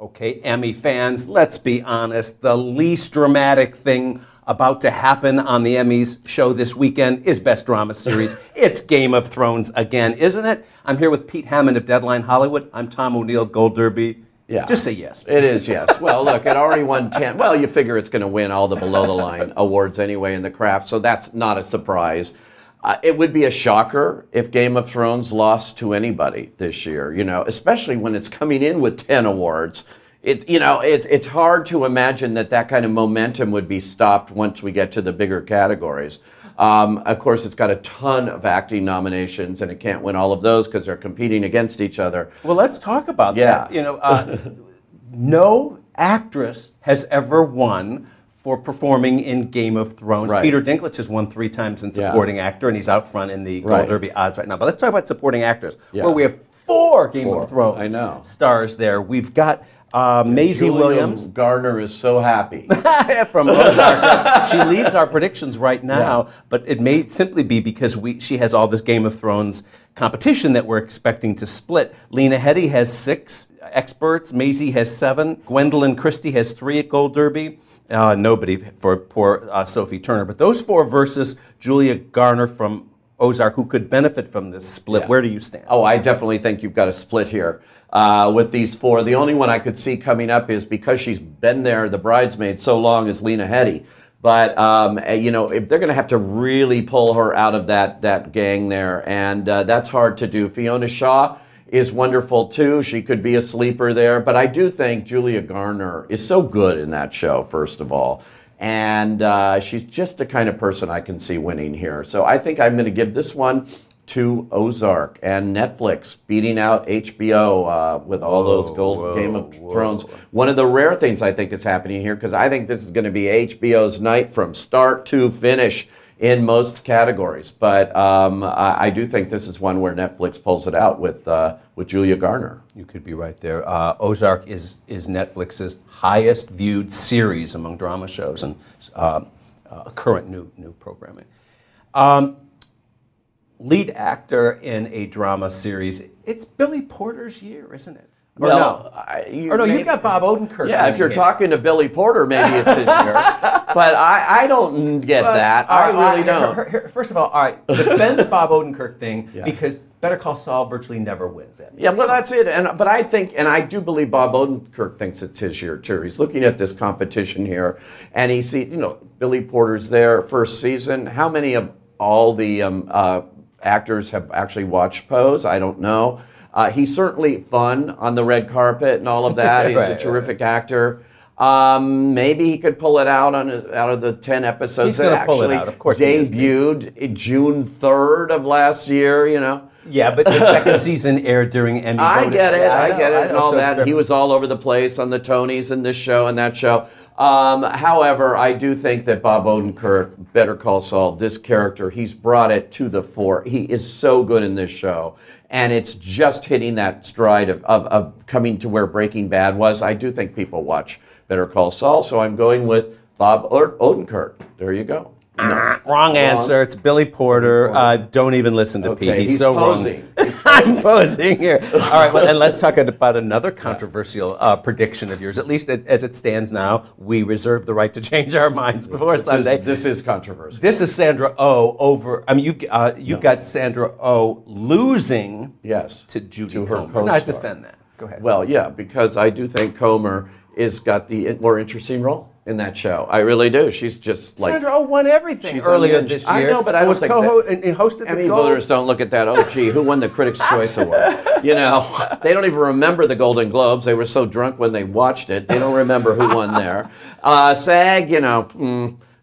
Okay, Emmy fans, let's be honest. The least dramatic thing about to happen on the Emmys show this weekend is Best Drama Series. It's Game of Thrones again, isn't it? I'm here with Pete Hammond of Deadline Hollywood. I'm Tom O'Neill of Gold Derby. Yeah. Just say yes. It is yes. Well, look, it already won 10. Well, you figure it's going to win all the below-the-line awards anyway in the craft, so that's not a surprise. It would be a shocker if Game of Thrones lost to anybody this year, you know, especially when it's coming in with 10 awards. It's hard to imagine that kind of momentum would be stopped once we get to the bigger categories. Of course, it's got a ton of acting nominations, and it can't win all of those because they're competing against each other. Well, let's talk about that. You know, no actress has ever won for performing in Game of Thrones. Right. Peter Dinklage has won 3 times in supporting actor, and he's out front in the Gold Derby odds right now. But let's talk about supporting actors, where we have 4 Game of Thrones stars there. We've got Maisie Williams. Julia Garner is so happy. From Ozark. She leads our predictions right now, but it may simply be because she has all this Game of Thrones competition that we're expecting to split. Lena Headey has 6 experts. Maisie has 7. Gwendolyn Christie has 3 at Gold Derby. Nobody for poor Sophie Turner. But those 4 versus Julia Garner from Ozark, who could benefit from this split. Yeah. Where do you stand? Oh, I definitely think you've got a split here with these 4. The only one I could see coming up is because she's been there, the bridesmaid, so long is Lena Headey. But, you know, if they're going to have to really pull her out of that gang there, and that's hard to do. Fiona Shaw is wonderful, too. She could be a sleeper there. But I do think Julia Garner is so good in that show, first of all. And she's just the kind of person I can see winning here. So I think I'm going to give this one to Ozark and Netflix, beating out HBO with all those Game of Thrones. One of the rare things I think is happening here, because I think this is going to be HBO's night from start to finish in most categories. But I do think this is one where Netflix pulls it out with Julia Garner. You could be right there. Ozark is Netflix's highest viewed series among drama shows and current new programming. Lead actor in a drama series, it's Billy Porter's year, isn't it? You've got Bob Odenkirk. Yeah, if you're talking to Billy Porter, maybe it's his year. But I don't get that. I really don't. First of all, all right, defend the Bob Odenkirk thing because Better Call Saul virtually never wins it. Yeah, well, that's it. But I think, and I do believe Bob Odenkirk thinks it's his year, too. He's looking at this competition here, and he sees, you know, Billy Porter's there first season. How many of all the actors have actually watched Pose? I don't know. He's certainly fun on the red carpet and all of that. He's a terrific actor. Maybe he could pull it out out of the 10 episodes that actually debuted June 3rd of last year, you know. Yeah, but the second season aired during Emmy. I get it, and all that. He was all over the place on the Tonys and this show and that show. However, I do think that Bob Odenkirk, Better Call Saul, this character, he's brought it to the fore. He is so good in this show, and it's just hitting that stride of coming to where Breaking Bad was. I do think people watch Better Call Saul, so I'm going with Bob Odenkirk. There you go. No. Wrong answer. It's Billy Porter. Don't even listen to Pete. He's so posing. Wrong. I'm posing here. All right, well, and let's talk about another controversial prediction of yours. At least as it stands now, we reserve the right to change our minds before Sunday. This is controversial. This is Sandra Oh over. I mean, you've got Sandra Oh losing to Jodie Comer. I defend that. Go ahead. Well, yeah, because I do think Comer has got the more interesting role in that show. I really do. She's just like... Sandra Oh won everything earlier this year. I know, but I don't think that... Emmy voters don't look at that, oh, gee, who won the Critics' Choice Award? You know, they don't even remember the Golden Globes. They were so drunk when they watched it. They don't remember who won there. SAG, you know,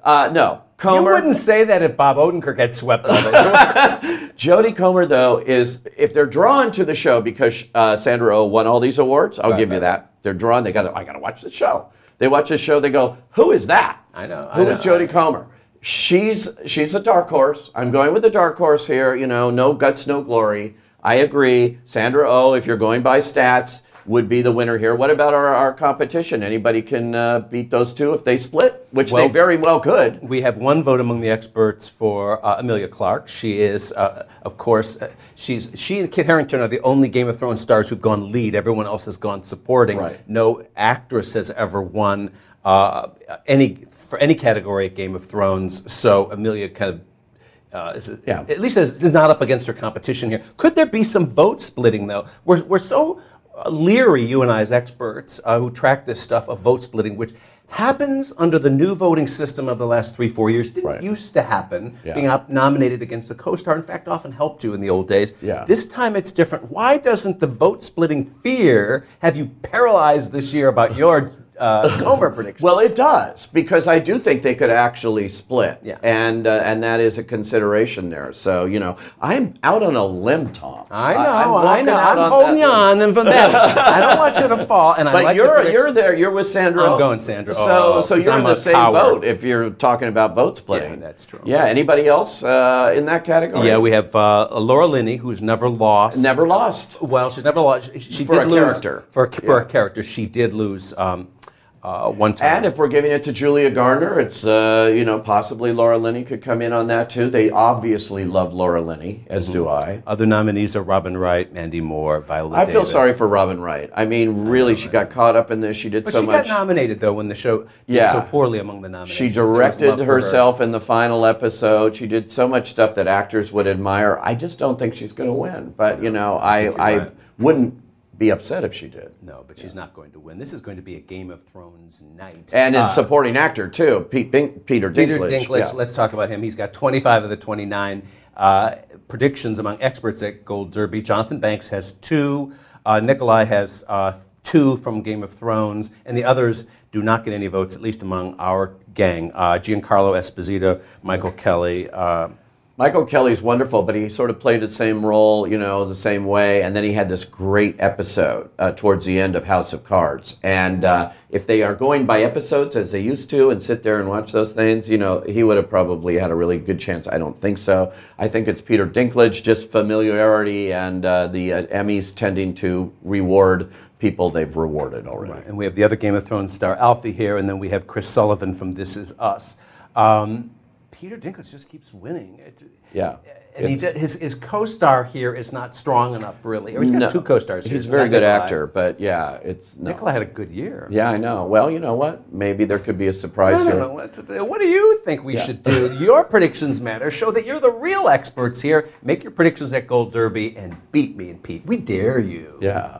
no. Comer. You wouldn't say that if Bob Odenkirk had swept all that. Jodie Comer, though, is, if they're drawn to the show because Sandra Oh won all these awards, I'll give you that. They're drawn, I got to watch the show. They watch the show, they go, who is that? I know. Who is Jodie Comer? She's a dark horse. I'm going with the dark horse here, you know, no guts, no glory. I agree. Sandra Oh, if you're going by stats, would be the winner here. What about our competition? Anybody can beat those two if they split, which they very well could. We have one vote among the experts for Emilia Clarke. She is, of course, she and Kit Harrington are the only Game of Thrones stars who've gone lead. Everyone else has gone supporting. Right. No actress has ever won any category at Game of Thrones. So Emilia kind of at least is not up against her competition here. Could there be some vote splitting though? We're so leery, you and I as experts who track this stuff of vote splitting, which happens under the new voting system of the last 3-4 years. It didn't used to happen. Yeah. Being nominated against a co-star, in fact, often helped you in the old days. Yeah. This time it's different. Why doesn't the vote splitting fear have you paralyzed this year about your Comer prediction? Well, it does, because I do think they could actually split, and that is a consideration there. So, you know, I'm out on a limb, Tom. I know. I'm holding on, and from that, I don't want you to fall. And but I like you're there. You're with Sandra. I'm going Sandra. So you're in the same boat if you're talking about vote splitting. Yeah, that's true. Yeah. Anybody else in that category? Yeah, we have Laura Linney, who's never lost. Never lost. Well, she's never lost. She for did a lose character. For a character, she did lose. One time. And if we're giving it to Julia Garner, it's, you know, possibly Laura Linney could come in on that, too. They obviously love Laura Linney, as do I. Other nominees are Robin Wright, Mandy Moore, Viola Davis. I feel sorry for Robin Wright. I mean, really, she got caught up in this. She did so much. But she got nominated, though, when the show did so poorly among the nominees. She directed herself in the final episode. She did so much stuff that actors would admire. I just don't think she's going to win. But, you know, I wouldn't be upset if she did. No, but she's not going to win. This is going to be a Game of Thrones night. And in supporting actor, too, Peter Dinklage. Peter Dinklage, let's talk about him. He's got 25 of the 29 predictions among experts at Gold Derby. Jonathan Banks has 2. Nikolai has 2 from Game of Thrones. And the others do not get any votes, at least among our gang. Giancarlo Esposito, Michael Kelly. Michael Kelly's wonderful, but he sort of played the same role, you know, the same way, and then he had this great episode towards the end of House of Cards. And if they are going by episodes as they used to and sit there and watch those things, you know, he would have probably had a really good chance. I don't think so. I think it's Peter Dinklage, just familiarity and the Emmys tending to reward people they've rewarded already. Right. And we have the other Game of Thrones star, Alfie, here, and then we have Chris Sullivan from This Is Us. Peter Dinklage just keeps winning. And his co-star here is not strong enough, really. Or he's got 2 co-stars here. He's a very good actor, but Nikolai had a good year. Yeah, I know. Well, you know what? Maybe there could be a surprise here. I don't know what to do. What do you think we should do? Your predictions matter. Show that you're the real experts here. Make your predictions at Gold Derby and beat me and Pete. We dare you. Yeah.